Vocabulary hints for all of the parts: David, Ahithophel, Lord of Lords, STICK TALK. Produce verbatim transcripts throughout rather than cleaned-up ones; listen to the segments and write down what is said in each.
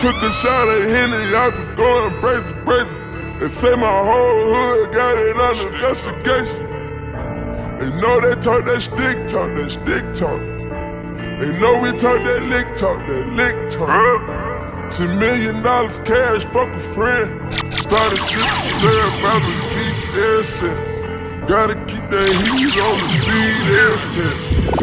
Took a shot at Henny, I been throwing braces, braces. They say my whole hood got it under investigation. They know they talk that stick talk, that stick talk. They know we talk that lick talk, that lick talk. Ten million dollars cash, fuck a friend. Started sipping syrup, about to keep their sense. Gotta keep that heat on the seed essence.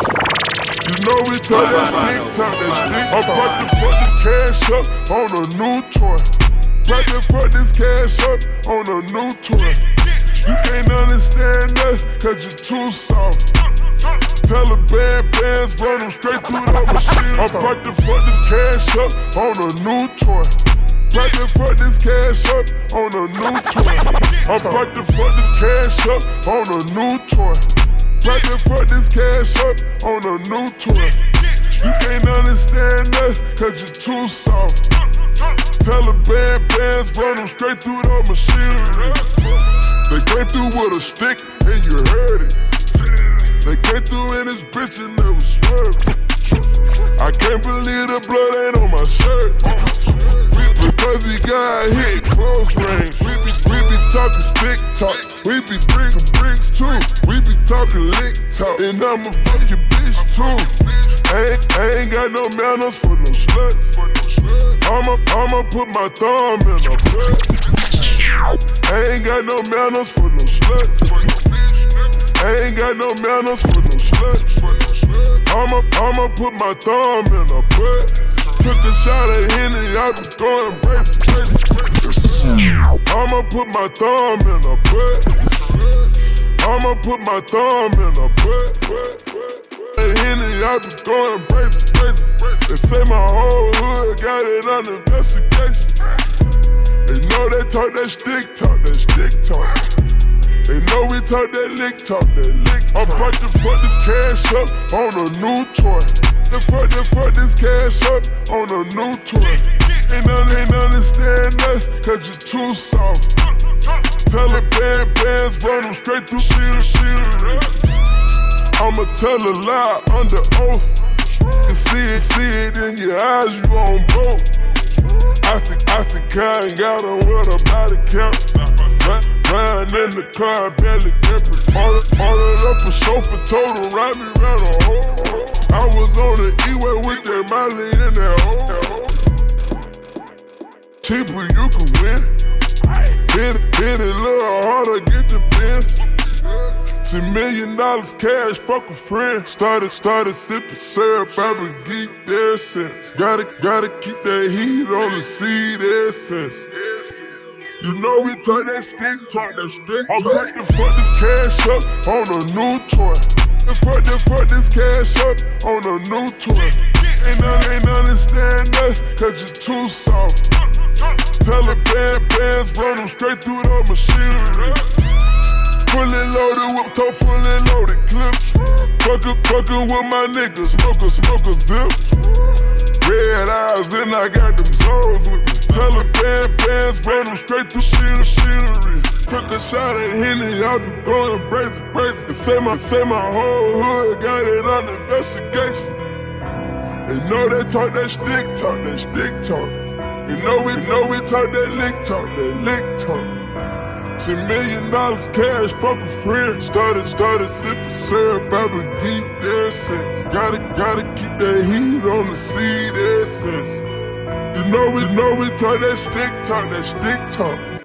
You know we talk that stick talk, that stick talk. I'm about to fuck this cash up on a new toy. About to fuck this cash up on a new toy. You can't understand us, cause you're too soft. Taliban bands run them straight through the machine. I'm about to fuck this cash up on a new toy. About to fuck this cash up on a new toy. I'm about to fuck this cash up on a new toy. About to fuck this cash up on a new tour. You can't understand us, cause you're too soft. Taliban bands run them straight through the machinery. They came through with a stick and you heard it. They came through in this bitch and they was swerving. I can't believe the blood ain't on my shirt. Because he got hit close range. We be, we be talking stick talk. We be brickin' bricks too. We be talking lick talk. And I'ma fuck your bitch too. I ain't, I ain't got no manners for no sluts. I'ma, I'ma put my thumb in a butt. I ain't got no manners for no sluts. I ain't got no manners for no sluts. I'ma, I'ma put my thumb in a butt. Took a shot at Henny, I been throwing braces, braces, braces. I'ma put my thumb in a butt. I'ma put my thumb in a butt. At Henny, I been throwing braces, braces, braces. They say my whole hood got it under investigation. They know they talk that stick talk, that stick talk. They know we talk that lick talk, that lick talk. I'm about to fuck this cash up on a new toy. The fuck, the fuck this cash up on a new toy. Ain't none, ain't understand us, cause you're too soft. Taliban bands run them straight through shooter, shooter. I'ma tell a lie under oath. You see it, see it in your eyes, you on both. I see, I see, kind got on with a body count. Riding in the car, barely gripping. Ordered, ordered up a chauffeur, told him ride me round a hole. I was on the E-way with that Molly in that hole. Cheaper you can win. Hit it, hit it a little harder, get the bins. Ten million dollars cash, fuck a friend. Started, started sipping syrup, I been geeked there since. Gotta, gotta keep that heat on the seed essence. You know we talk that stick talk, that stick talk. I'm about to fuck this cash up on a new toy. The fuck, the fuck this cash up on a new toy. Ain't none, ain't understand us, cause you're too soft. Taliban bands run them straight through the machinery. Fully loaded with top, fully loaded clips. Fuckin', fuckin' with my niggas, smoke a, smoke a zip. Red eyes and I got them zones with me. Taliban bands ran them straight through shooter, shootery. Took a shot at Henny, I been throwing braces, braces. They say my, say my whole hood got it under investigation. They know they talk that stick talk, that stick talk. They know we, know we talk that lick talk, that lick talk. Ten million dollars cash, fuck a friend. Started, started sipping syrup, I been geeked there since. Gotta, gotta keep that heat on the seed essence. You know we, know we talk that stick talk, that stick talk.